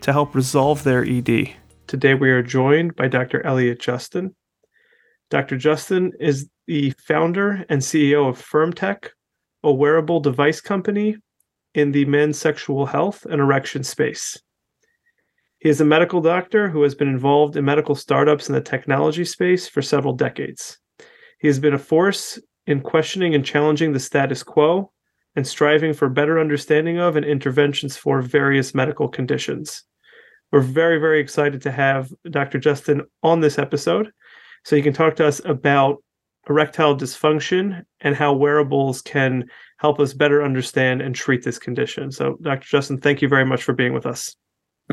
to help resolve their ED. Today we are joined by Dr. Elliot Justin. Dr. Justin is the founder and CEO of FirmTech, a wearable device company in the men's sexual health and erection space. He is a medical doctor who has been involved in medical startups in the technology space for several decades. He has been a force in questioning and challenging the status quo and striving for better understanding of and interventions for various medical conditions. We're very, very excited to have Dr. Justin on this episode so he can talk to us about erectile dysfunction and how wearables can help us better understand and treat this condition. So, Dr. Justin, thank you very much for being with us.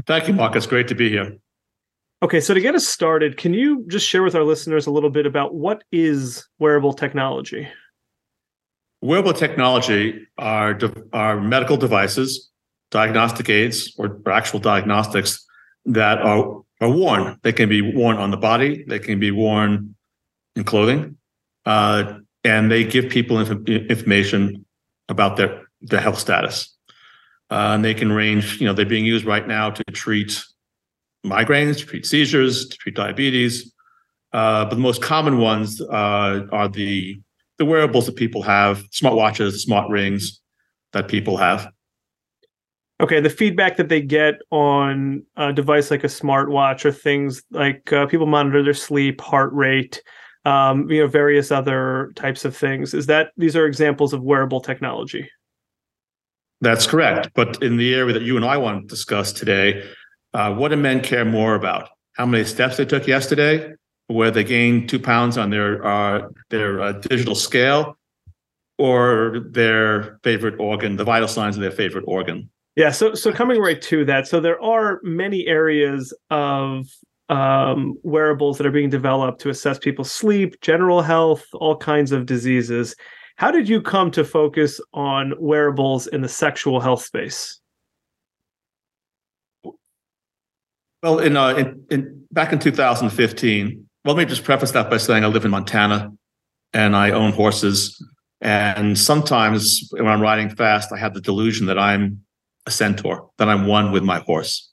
Thank you, Mark. It's great to be here. Okay, so to get us started, can you just share with our listeners a little bit about what is wearable technology? Wearable technology are medical devices, diagnostic aids, or actual diagnostics that are worn. They can be worn on the body. They can be worn in clothing. And they give people information about their health status. And they can range, they're being used right now to treat migraines, to treat seizures, to treat diabetes. But the most common ones are the wearables that people have, smart watches, smart rings that people have. Okay, the feedback that they get on a device like a smartwatch or things like people monitor their sleep, heart rate, various other types of things. These are examples of wearable technology? That's correct. But in the area that you and I want to discuss today, what do men care more about? How many steps they took yesterday, where they gained 2 pounds on their digital scale, or their favorite organ, the vital signs of their favorite organ? Yeah, so coming right to that, so there are many areas of wearables that are being developed to assess people's sleep, general health, all kinds of diseases. How did you come to focus on wearables in the sexual health space? Well, back in 2015, let me just preface that by saying I live in Montana and I own horses. And sometimes when I'm riding fast, I have the delusion that I'm a centaur, that I'm one with my horse.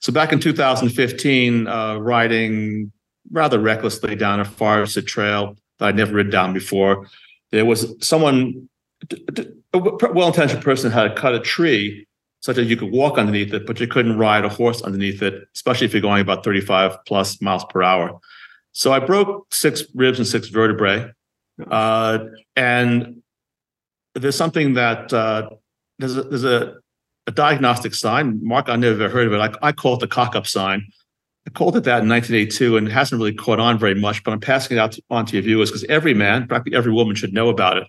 So back in 2015, riding rather recklessly down a forested trail that I'd never ridden down before, there was someone, a well-intentioned person had cut a tree such that you could walk underneath it, but you couldn't ride a horse underneath it, especially if you're going about 35 plus miles per hour. So I broke 6 ribs and 6 vertebrae. And there's something that there's a diagnostic sign. Mark, I never heard of it. I call it the cock-up sign. I called it that in 1982, and it hasn't really caught on very much, but I'm passing it out on to your viewers because every man, practically every woman, should know about it.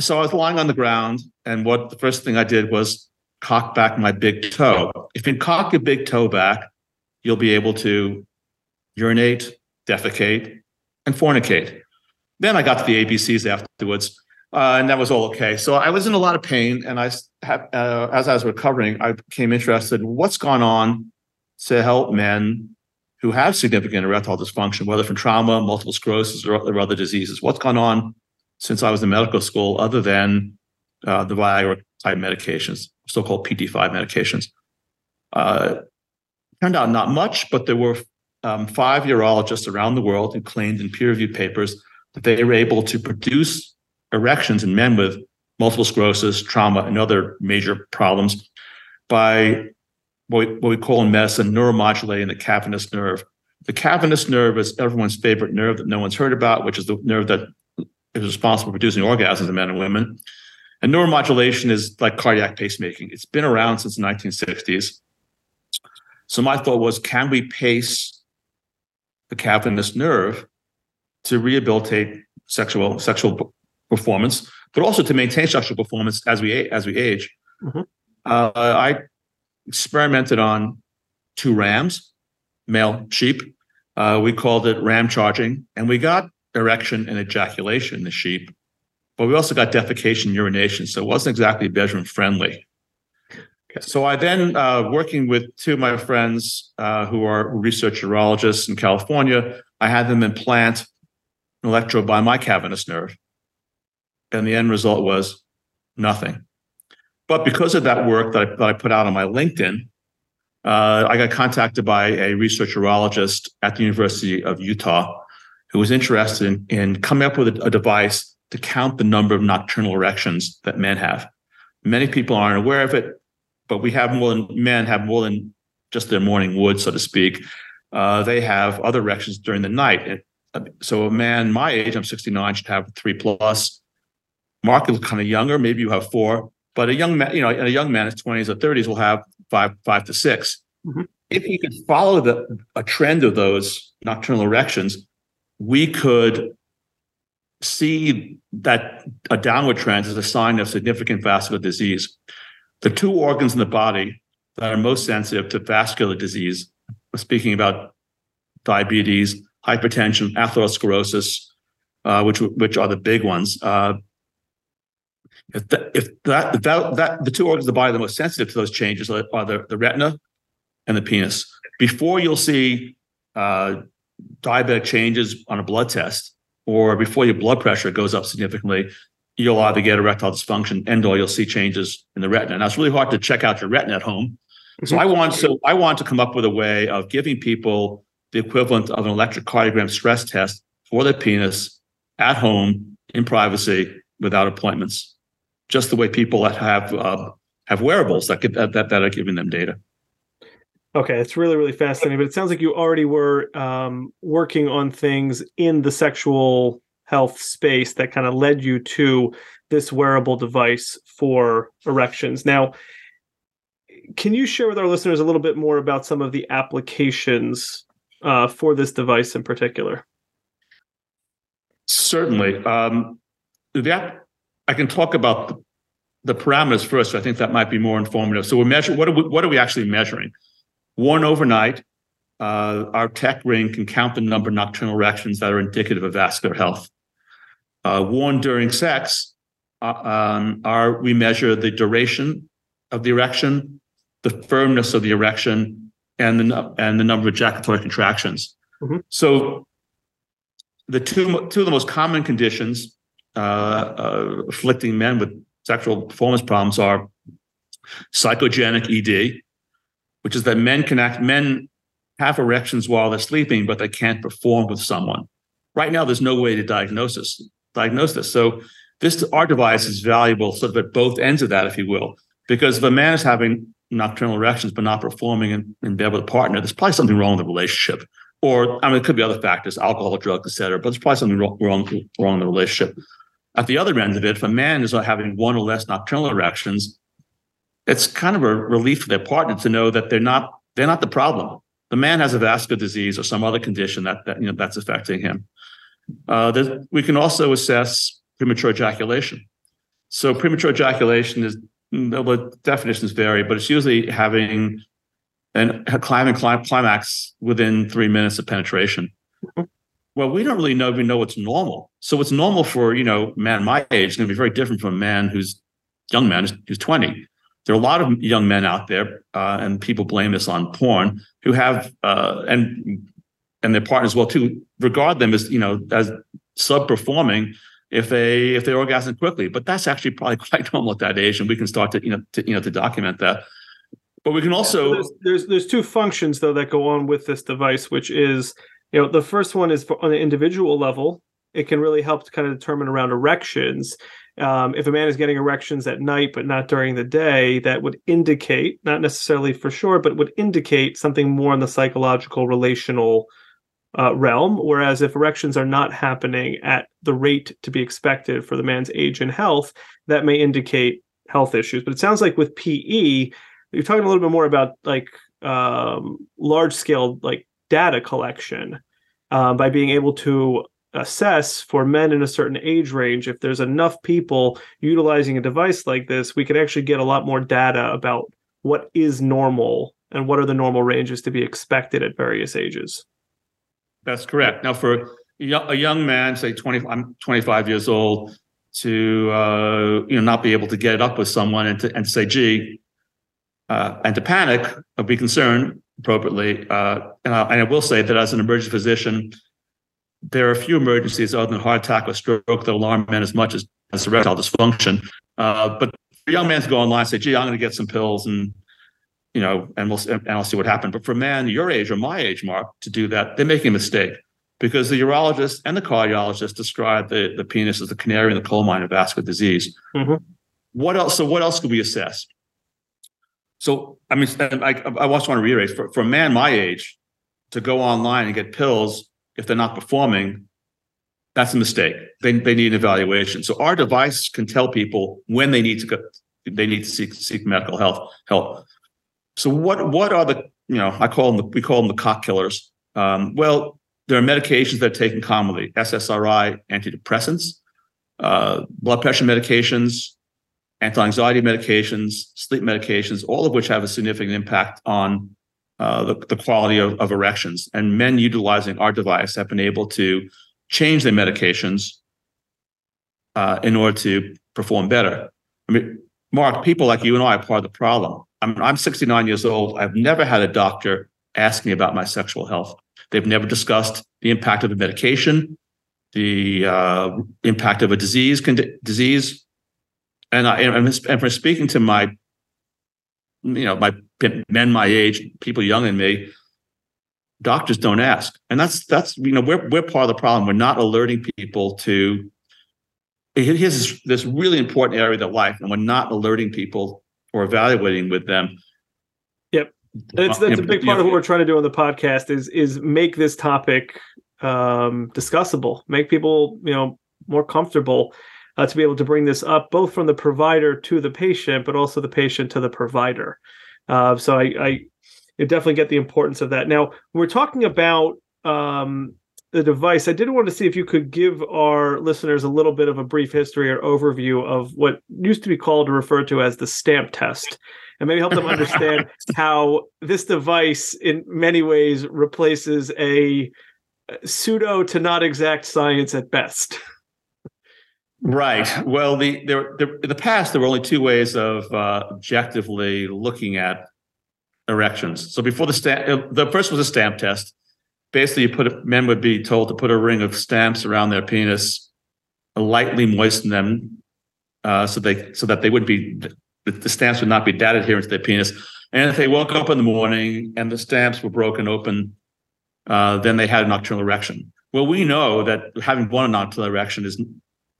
So I was lying on the ground, and what the first thing I did was cock back my big toe. If you cock your big toe back, you'll be able to urinate, defecate, and fornicate. Then I got to the ABCs afterwards, and that was all okay. So I was in a lot of pain, and as I was recovering, I became interested in what's gone on to help men who have significant erectile dysfunction, whether from trauma, multiple sclerosis, or other diseases. What's gone on since I was in medical school other than the Viagra-type medications, so-called PT5 medications? Turned out not much, but there were 5 urologists around the world who claimed in peer-reviewed papers that they were able to produce erections in men with multiple sclerosis, trauma, and other major problems by what we call in medicine neuromodulating the cavernous nerve. The cavernous nerve is everyone's favorite nerve that no one's heard about, which is the nerve that is responsible for producing orgasms in men and women. And neuromodulation is like cardiac pacemaking. It's been around since the 1960s. So my thought was, can we pace the cavernous nerve to rehabilitate sexual performance, but also to maintain sexual performance as we age? Mm-hmm. I experimented on two rams, male sheep. We called it ram charging, and we got erection and ejaculation in the sheep, but we also got defecation, urination, so it wasn't exactly bedroom friendly. So I then, working with two of my friends who are research urologists in California, I had them implant an electrode by my cavernous nerve. And the end result was nothing. But because of that work that I put out on my LinkedIn, I got contacted by a research urologist at the University of Utah who was interested in coming up with a device to count the number of nocturnal erections that men have. Many people aren't aware of it, but we have men have more than just their morning wood, so to speak. They have other erections during the night. So a man my age, I'm 69, should have 3+. Mark is kind of younger. Maybe you have 4, but a young man, a young man in his 20s or 30s will have 5 to 6. Mm-hmm. If you could follow a trend of those nocturnal erections, we could see that a downward trend is a sign of significant vascular disease. The two organs in the body that are most sensitive to vascular disease, we're speaking about diabetes, hypertension, atherosclerosis, which are the big ones. The two organs of the body that are most sensitive to those changes are the retina and the penis. Before you'll see diabetic changes on a blood test, or before your blood pressure goes up significantly, you'll either get erectile dysfunction and/or you'll see changes in the retina. Now, it's really hard to check out your retina at home. So I want to come up with a way of giving people the equivalent of an electrocardiogram stress test for their penis at home in privacy without appointments, just the way people that have wearables that are giving them data. Okay, it's really, really fascinating. But it sounds like you already were working on things in the sexual health space that kind of led you to this wearable device for erections. Now, can you share with our listeners a little bit more about some of the applications for this device in particular? Certainly. I can talk about the parameters first. I think that might be more informative. So we're measuring. What are we actually measuring? Worn overnight, our tech ring can count the number of nocturnal erections that are indicative of vascular health. Worn during sex, we measure the duration of the erection, the firmness of the erection, and the number of ejaculatory contractions. Mm-hmm. So the two of the most common conditions afflicting men with sexual performance problems are psychogenic ED, which is that men have erections while they're sleeping, but they can't perform with someone. Right now, there's no way to diagnose this. So our device is valuable sort of at both ends of that, if you will, because if a man is having nocturnal erections but not performing in bed with a partner, there's probably something wrong with the relationship. Or, it could be other factors, alcohol, drugs, et cetera, but there's probably something wrong in the relationship. At the other end of it, if a man is having one or less nocturnal erections, it's kind of a relief for their partner to know that they're not the problem. The man has a vascular disease or some other condition that's affecting him. We can also assess premature ejaculation. So premature ejaculation is, the definitions vary, but it's usually having a climax within 3 minutes of penetration. Well, we don't really know what's normal. So what's normal for man my age is going to be very different from a man who's 20. There are a lot of young men out there, and people blame this on porn, who have and their partners well too regard them as sub-performing if they orgasm quickly. But that's actually probably quite normal at that age, and we can start to document that. But we can also so there's two functions though that go on with this device, which is the first one is on an individual level. It can really help to kind of determine around erections. If a man is getting erections at night but not during the day, that would indicate, not necessarily for sure, but would indicate something more in the psychological relational realm. Whereas if erections are not happening at the rate to be expected for the man's age and health, that may indicate health issues. But it sounds like with PE, you're talking a little bit more about like large scale like data collection by being able to assess for men in a certain age range. If there's enough people utilizing a device like this, we could actually get a lot more data about what is normal and what are the normal ranges to be expected at various ages? That's correct. Now, for a young man, say 20, I'm 25 years old, to not be able to get it up with someone and say, gee, and to panic or be concerned appropriately. And I will say that as an emergency physician, there are a few emergencies other than heart attack or stroke that alarm men as much as erectile dysfunction. But for a young man to go online and say, gee, I'm going to get some pills and, I'll see what happens. But for a man your age or my age, Mark, to do that, they're making a mistake, because the urologist and the cardiologist describe the penis as the canary in the coal mine of vascular disease. Mm-hmm. What else? So what else could we assess? So, I also want to reiterate, for a man my age to go online and get pills if they're not performing, that's a mistake. They need an evaluation. So our device can tell people when they need to go, they need to seek medical help. So what are the, we call them the cock killers. Well, there are medications that are taken commonly: SSRI, antidepressants, blood pressure medications, anti-anxiety medications, sleep medications, all of which have a significant impact on the quality of erections. And men utilizing our device have been able to change their medications in order to perform better. I mean, Mark, people like you and I are part of the problem. I'm 69 years old. I've never had a doctor ask me about my sexual health. They've never discussed the impact of a medication, the impact of a disease. And for speaking to my men my age, people younger than me, doctors don't ask. And that's we're part of the problem. We're not alerting people to here's this really important area of their life, and we're not alerting people or evaluating with them. Yep. That's a big part of what we're trying to do on the podcast is make this topic discussable, make people, more comfortable to be able to bring this up, both from the provider to the patient, but also the patient to the provider. So I definitely get the importance of that. Now, we're talking about the device. I did want to see if you could give our listeners a little bit of a brief history or overview of what used to be called or referred to as the stamp test, and maybe help them understand how this device in many ways replaces a pseudo to not exact science at best. Right. Well, in the past, there were only two ways of objectively looking at erections. So before the first was a stamp test. Basically, men would be told to put a ring of stamps around their penis, lightly moisten them, so that they would be, the stamps would not be dad adherent to their penis. And if they woke up in the morning and the stamps were broken open, then they had a nocturnal erection. Well, we know that having one nocturnal erection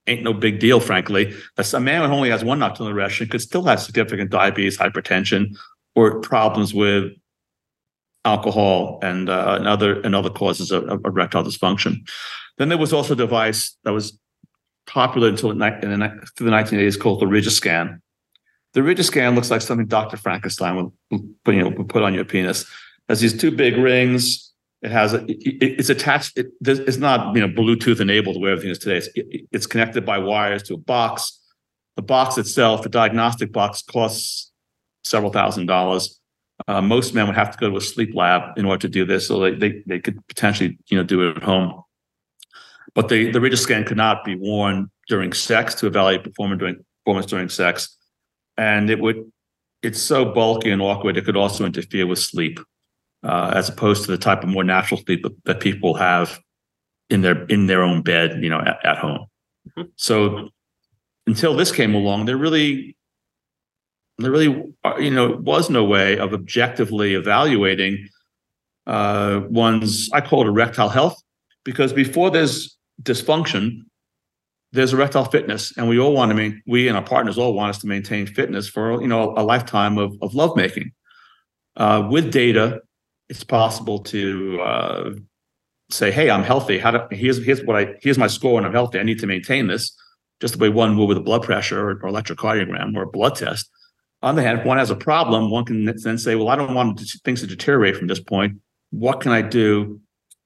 ain't no big deal, frankly. A man who only has one nocturnal erection could still have significant diabetes, hypertension, or problems with alcohol and other causes of erectile dysfunction. Then there was also a device that was popular through the 1980s called the RigiScan. The RigiScan looks like something Dr. Frankenstein would put on your penis. It has these two big rings. It has it's attached. It's not Bluetooth enabled where everything is today. It's connected by wires to a box. The box itself, the diagnostic box, costs several $1000s. Most men would have to go to a sleep lab in order to do this, so they could potentially do it at home. But the RigiScan could not be worn during sex to evaluate performance during sex, and it's so bulky and awkward it could also interfere with sleep. As opposed to the type of more natural sleep that people have in their own bed, at home. Mm-hmm. So until this came along, there really was no way of objectively evaluating one's, I call it erectile health, because before there's dysfunction, there's erectile fitness, and we and our partners all want us to maintain fitness for a lifetime of lovemaking. With data, it's possible to say, "Hey, I'm healthy. Here's my score, and I'm healthy. I need to maintain this," just the way one would with a blood pressure or electrocardiogram or a blood test. On the other hand, if one has a problem, one can then say, "Well, I don't want things to deteriorate from this point. What can I do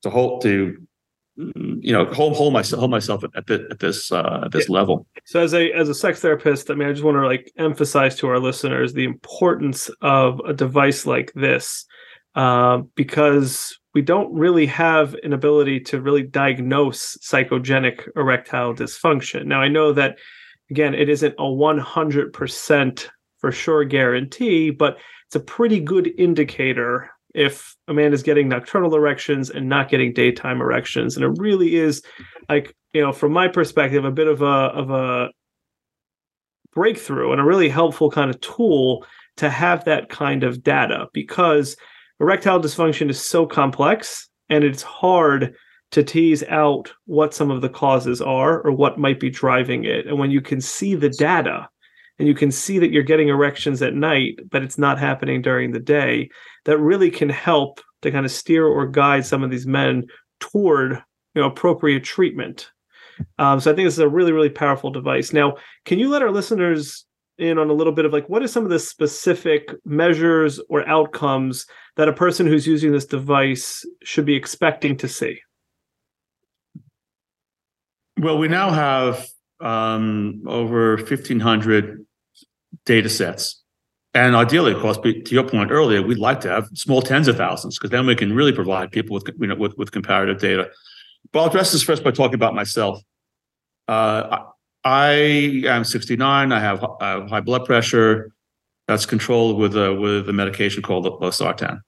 to you know, hold myself at this level. So as a sex therapist, I mean, I just want to like emphasize to our listeners the importance of a device like this, because we don't really have an ability to really diagnose psychogenic erectile dysfunction. Now, I know that, again, it isn't a 100% for sure guarantee, but it's a pretty good indicator if a man is getting nocturnal erections and not getting daytime erections. And it really is, like, you know, from my perspective, a bit of a breakthrough and a really helpful kind of tool to have that kind of data, because erectile dysfunction is so complex and it's hard to tease out what some of the causes are or what might be driving it. And when you can see the data and you can see that you're getting erections at night, but it's not happening during the day, that really can help to kind of steer or guide some of these men toward, you know, appropriate treatment. So I think this is a really, really powerful device. Now, can you let our listeners in on a little bit of like, what are some of the specific measures or outcomes that a person who's using this device should be expecting to see? Well, we now have over 1,500 data sets. And ideally, of course, to your point earlier, we'd like to have small tens of thousands, because then we can really provide people with, you know, with comparative data. But I'll address this first by talking about myself. I am 69. I have high blood pressure. That's controlled with a medication called Losartan.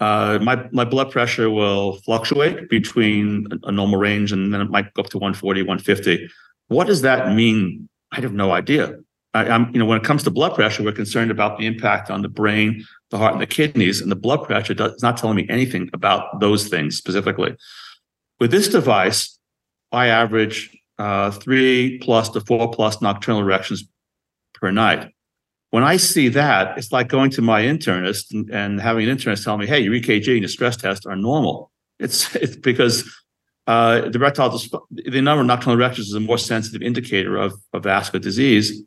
My blood pressure will fluctuate between a normal range, and then it might go up to 140, 150. What does that mean? I have no idea. When it comes to blood pressure, we're concerned about the impact on the brain, the heart, and the kidneys, and the blood pressure is not telling me anything about those things specifically. With this device, I average 3+ to 4+ nocturnal erections per night. When I see that, it's like going to my internist and having an internist tell me, hey, your EKG and your stress test are normal. It's because the number of nocturnal erections is a more sensitive indicator of vascular disease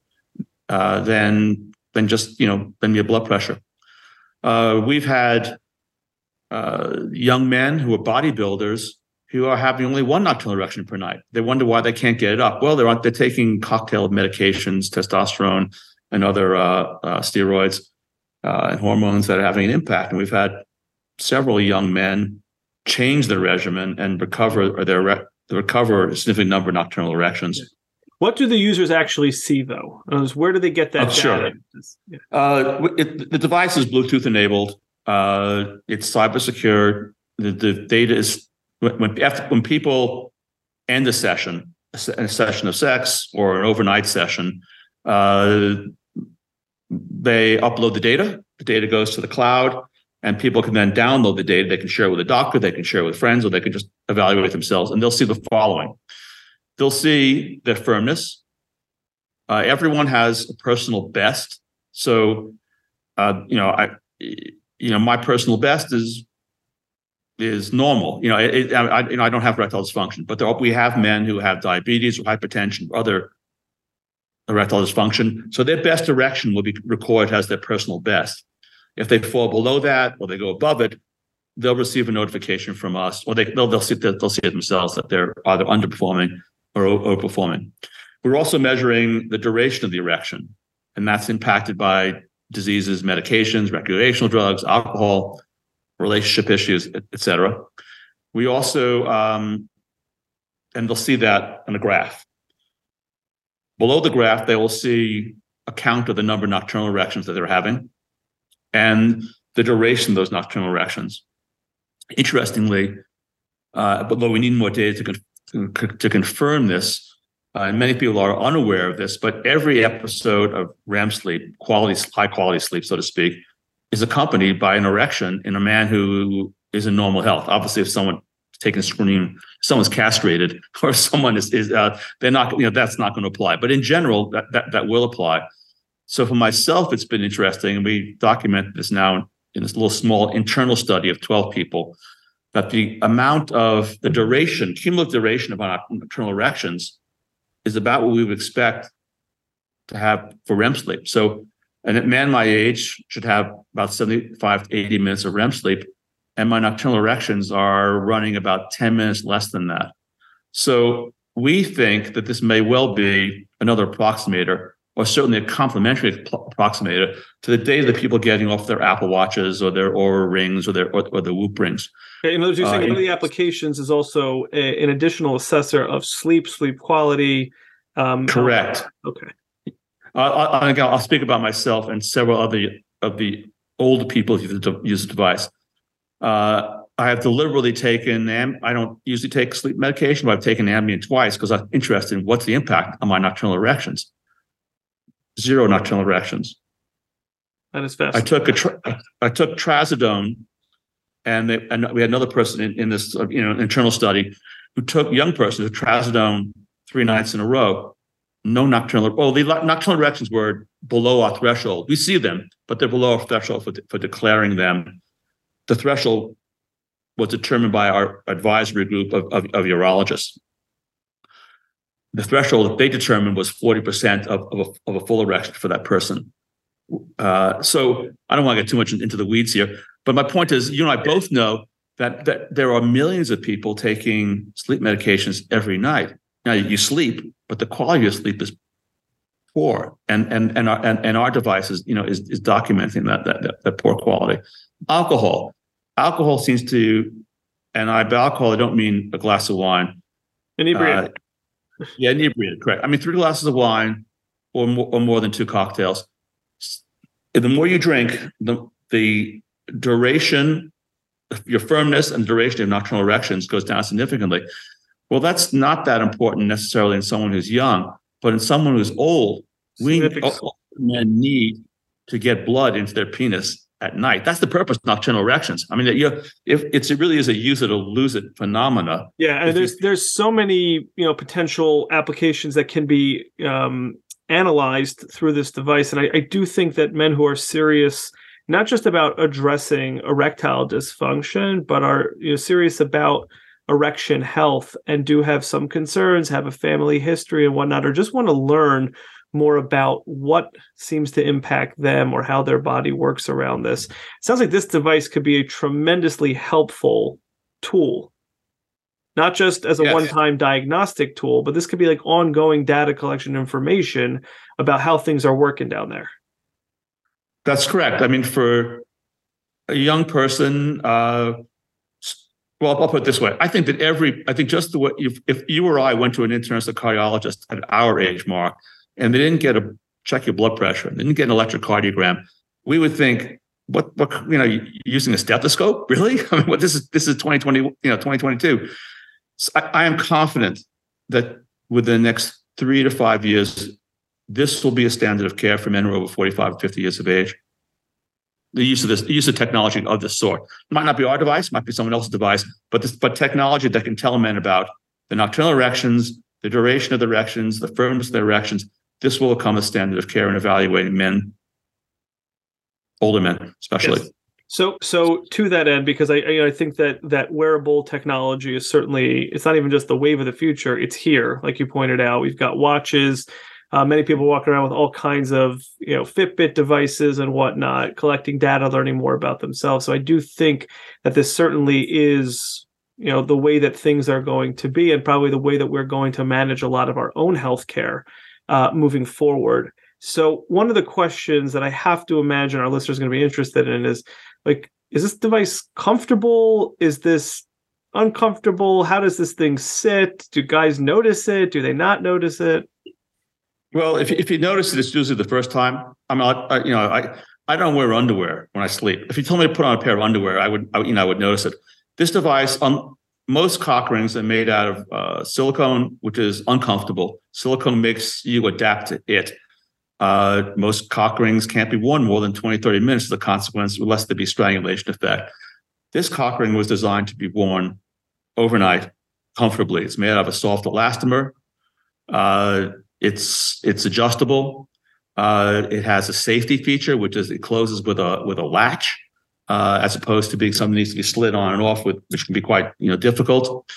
than your blood pressure. We've had young men who are bodybuilders who are having only one nocturnal erection per night. They wonder why they can't get it up. Well, they're taking cocktail medications, testosterone, and other steroids and hormones that are having an impact. And we've had several young men change their regimen and recover a significant number of nocturnal erections. What do the users actually see, though? Where do they get that data? Sure. Yeah. The device is Bluetooth enabled. It's cyber secure. The data is when people end a session of sex or an overnight session, they upload the data. The data goes to the cloud, and people can then download the data. They can share with a doctor, they can share with friends, or they can just evaluate themselves. And they'll see the following. They'll see their firmness. Everyone has a personal best. So, my personal best is normal. I don't have erectile dysfunction, but we have men who have diabetes or hypertension or other erectile dysfunction. So their best erection will be recorded as their personal best. If they fall below that or they go above it, they'll receive a notification from us, or they'll see it themselves that they're either underperforming or overperforming. We're also measuring the duration of the erection, and that's impacted by diseases, medications, recreational drugs, alcohol, relationship issues, etc. We also, and they'll see that in a graph. Below the graph, they will see a count of the number of nocturnal erections that they're having and the duration of those nocturnal erections. Interestingly, although we need more data to confirm this, and many people are unaware of this, but every episode of REM sleep, high-quality sleep, so to speak, is accompanied by an erection in a man who is in normal health. Obviously, if someone taking a screen, someone's castrated, or someone is they're not, that's not going to apply. But in general, that will apply. So for myself, it's been interesting, and we document this now in this little small internal study of 12 people, that the amount of the duration, cumulative duration of our nocturnal erections is about what we would expect to have for REM sleep. So a man my age should have about 75 to 80 minutes of REM sleep. and my nocturnal erections are running about 10 minutes less than that. So we think that this may well be another approximator, or certainly a complementary approximator to the data that people are getting off their Apple Watches or their Oura Rings or their Whoop Rings. Okay, in other words, you're saying one of the applications is also an additional assessor of sleep quality. Correct. Okay. I'll speak about myself and several other of the old people who use the device. I have deliberately taken, I don't usually take sleep medication, but I've taken Ambien twice because I'm interested in what's the impact on my nocturnal erections. Zero nocturnal erections. That is fast. I took trazodone, and we had another person in this internal study who took young person who trazodone 3 nights in a row. No nocturnal. Well, the nocturnal erections were below our threshold. We see them, but they're below our threshold for declaring them. The threshold was determined by our advisory group of urologists. The threshold that they determined was 40% of a full erection for that person. So I don't want to get too much into the weeds here, but my point is, you and I both know that there are millions of people taking sleep medications every night. Now you sleep, but the quality of sleep is poor, and our device is documenting that poor quality. Alcohol seems to, and by alcohol I don't mean a glass of wine. Inebriated. Yeah, inebriated, correct. I mean, 3 glasses of wine or more than 2 cocktails. The more you drink, the duration, your firmness and duration of nocturnal erections goes down significantly. Well, that's not that important necessarily in someone who's young, but in someone who's old, men need to get blood into their penis at night. That's the purpose of nocturnal erections. I mean, it really is a use it or lose it phenomena. Yeah, and there's so many potential applications that can be analyzed through this device, and I do think that men who are serious, not just about addressing erectile dysfunction, but are serious about erection health and do have some concerns, have a family history and whatnot, or just want to learn more about what seems to impact them or how their body works around this. It sounds like this device could be a tremendously helpful tool, not just as a one-time diagnostic tool, but this could be like ongoing data collection information about how things are working down there. That's correct. I mean, for a young person, well, I'll put it this way. I think just the way if you or I went to an internist cardiologist at our age mark, and they didn't get check your blood pressure, and they didn't get an electrocardiogram, we would think, using a stethoscope, really? I mean, this is 2020, 2022. So I am confident that within the next 3 to 5 years, this will be a standard of care for men who are over 45, 50 years of age. The use of technology of this sort. It might not be our device, might be someone else's device, but technology that can tell men about the nocturnal erections, the duration of the erections, the firmness of the erections. This will become a standard of care in evaluating men, older men especially. Yes. So to that end, because I think that wearable technology is certainly, it's not even just the wave of the future, it's here. Like you pointed out, we've got watches. Many people walk around with all kinds of, Fitbit devices and whatnot, collecting data, learning more about themselves. So I do think that this certainly is, the way that things are going to be, and probably the way that we're going to manage a lot of our own healthcare moving forward. So one of the questions that I have to imagine our listeners are going to be interested in is, is this device comfortable? Is this uncomfortable? How does this thing sit? Do guys notice it? Do they not notice it? Well, if you notice it, it's usually the first time. I don't wear underwear when I sleep. If you told me to put on a pair of underwear, I would notice it. This device, most cock rings are made out of silicone, which is uncomfortable. Silicone makes you adapt to it. Most cock rings can't be worn more than 20, 30 minutes as a consequence, unless there be strangulation effect. This cock ring was designed to be worn overnight comfortably. It's made out of a soft elastomer. It's adjustable. It has a safety feature, which is it closes with a latch, as opposed to being something that needs to be slid on and off, which can be quite difficult.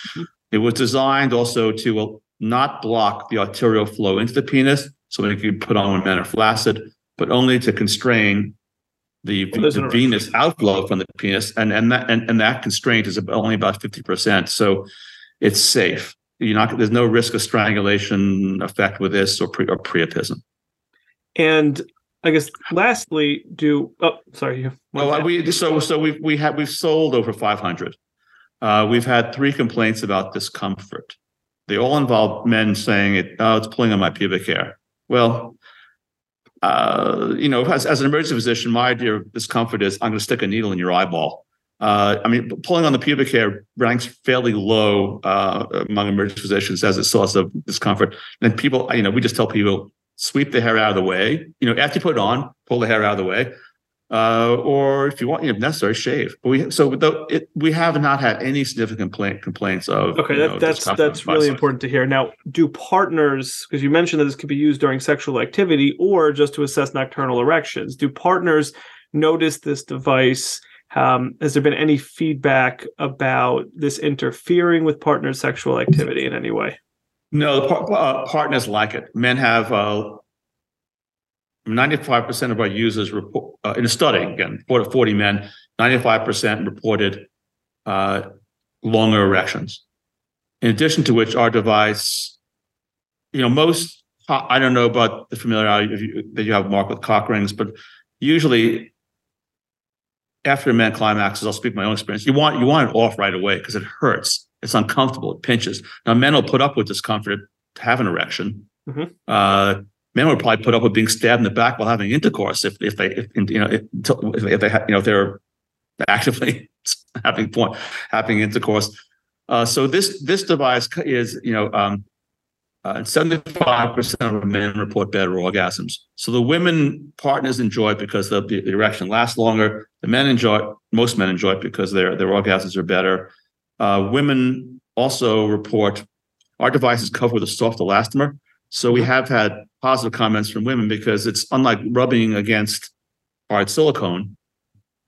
It was designed also to not block the arterial flow into the penis, so that it can be put on when men are flaccid, but only to constrain the venous outflow from the penis, and that constraint is only about 50%. So it's safe. There's no risk of strangulation effect with this or priapism. And I guess lastly, we've sold over 500. We've had 3 complaints about discomfort. They all involve men saying it's pulling on my pubic hair. Well, as an emergency physician, my idea of discomfort is I'm going to stick a needle in your eyeball. Pulling on the pubic hair ranks fairly low among emergency physicians as a source of discomfort. And people, we just tell people, sweep the hair out of the way. After you put it on, pull the hair out of the way. Or if you want, if necessary, shave. But we have not had any significant complaints of. Okay, that's really important to hear. Now, do partners, because you mentioned that this could be used during sexual activity or just to assess nocturnal erections, do partners notice this device? Has there been any feedback about this interfering with partner sexual activity in any way? No, the partners like it. Men have 95% of our users report, in a study, again, 40 men, 95% reported longer erections. In addition to which, our device, I don't know about the familiarity that you have, Mark, with cock rings, but usually after a man climaxes, I'll speak my own experience, you want it off right away because it hurts. It's uncomfortable. It pinches. Now, men will put up with discomfort to have an erection. Mm-hmm. Men would probably put up with being stabbed in the back while having intercourse if they're actively having intercourse. So this device is 75% of men report better orgasms. So the women partners enjoy it because the erection lasts longer. The men enjoy it. Most men enjoy it because their orgasms are better. Women also report our device is covered with a soft elastomer. So we have had positive comments from women because it's unlike rubbing against hard silicone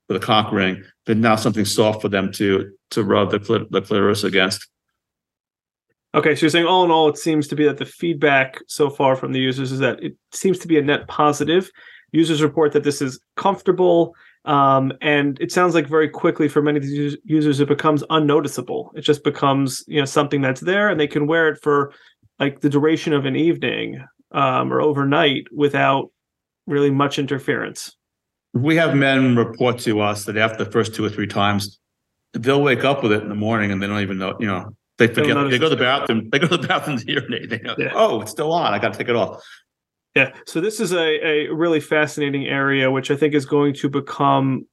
with a cock ring, but now something soft for them to rub the clitoris against. Okay, so you're saying all in all, it seems to be that the feedback so far from the users is that it seems to be a net positive. Users report that this is comfortable, and it sounds like very quickly for many of these users, it becomes unnoticeable. It just becomes something that's there, and they can wear it for like the duration of an evening or overnight without really much interference. We have men report to us that after the first 2 or 3 times, they'll wake up with it in the morning and they don't even know, they forget. They go to the bathroom. They go to the bathroom to urinate. They go, oh, it's still on. I got to take it off. Yeah. So this is a really fascinating area, which I think is going to become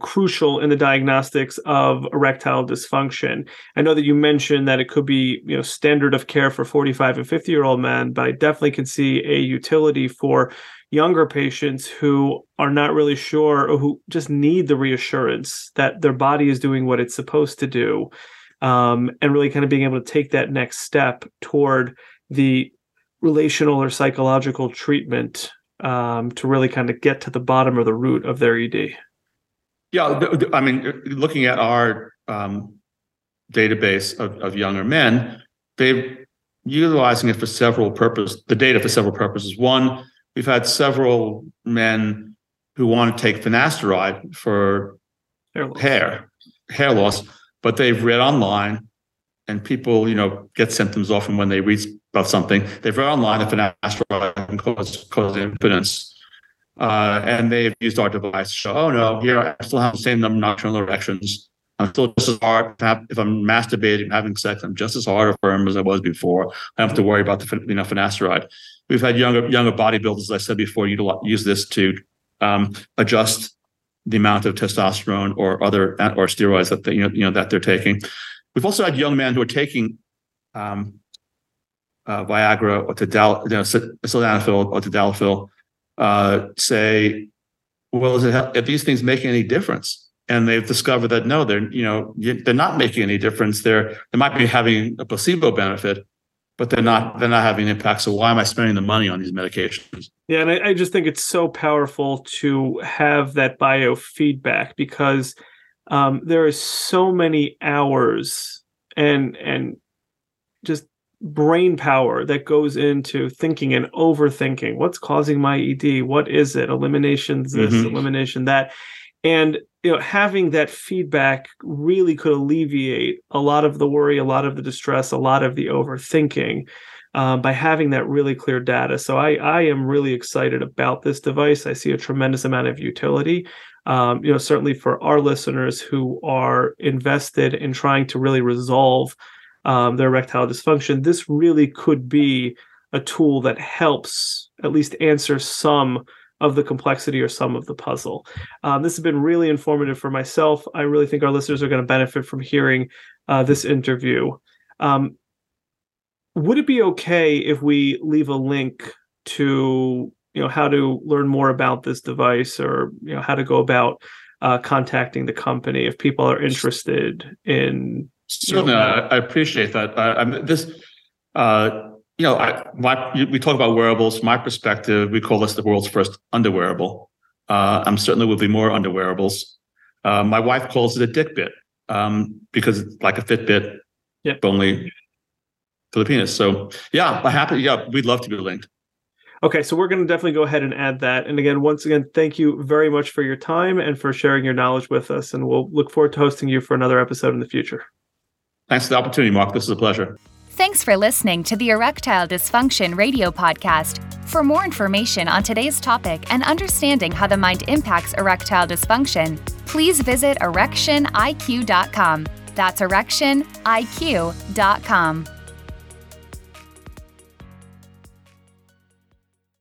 crucial in the diagnostics of erectile dysfunction. I know that you mentioned that it could be, standard of care for 45 and 50-year-old men, but I definitely can see a utility for younger patients who are not really sure or who just need the reassurance that their body is doing what it's supposed to do, and really kind of being able to take that next step toward the relational or psychological treatment to really kind of get to the bottom or the root of their ED. Yeah, I mean, looking at our database of younger men, they're utilizing it for several purposes, the data for several purposes. One, we've had several men who want to take finasteride for hair loss, but they've read online, and people, get symptoms often when they read about something. They've read online that finasteride can cause impotence. And they've used our device to show, oh no, here I still have the same number of nocturnal erections. I'm still just as hard. If I'm masturbating, having sex, I'm just as hard or firm as I was before. I don't have to worry about the finasteride. We've had younger bodybuilders, as I said before, use this to adjust the amount of testosterone or steroids that they, that they're taking. We've also had young men who are taking Viagra or sildenafil or Tadalafil, say, well, are these things making any difference? And they've discovered that no, they're not making any difference. They might be having a placebo benefit, but they're not having an impact. So why am I spending the money on these medications? Yeah, and I just think it's so powerful to have that biofeedback because there are so many hours and just brain power that goes into thinking and overthinking. What's causing my ED? What is it? Eliminations this, elimination that. And you know, having that feedback really could alleviate a lot of the worry, a lot of the distress, a lot of the overthinking by having that really clear data. So I am really excited about this device. I see a tremendous amount of utility. You know, certainly for our listeners who are invested in trying to really resolve their erectile dysfunction, this really could be a tool that helps at least answer some of the complexity or some of the puzzle. This has been really informative for myself. I really think our listeners are going to benefit from hearing this interview. Would it be okay if we leave a link to, you know, how to learn more about this device, or, you know, how to go about contacting the company if people are interested in? Certainly, I appreciate that. We talk about wearables. From my perspective, we call this the world's first underwearable. I'm certainly will be more underwearables. My wife calls it a dickbit because it's like a Fitbit, but only for the penis. So yeah, I'm happy. Yeah, we'd love to be linked. Okay, so we're going to definitely go ahead and add that. And again, once again, thank you very much for your time and for sharing your knowledge with us. And we'll look forward to hosting you for another episode in the future. Thanks for the opportunity, Mark. This is a pleasure. Thanks for listening to the Erectile Dysfunction Radio Podcast. For more information on today's topic and understanding how the mind impacts erectile dysfunction, please visit ErectionIQ.com. That's ErectionIQ.com.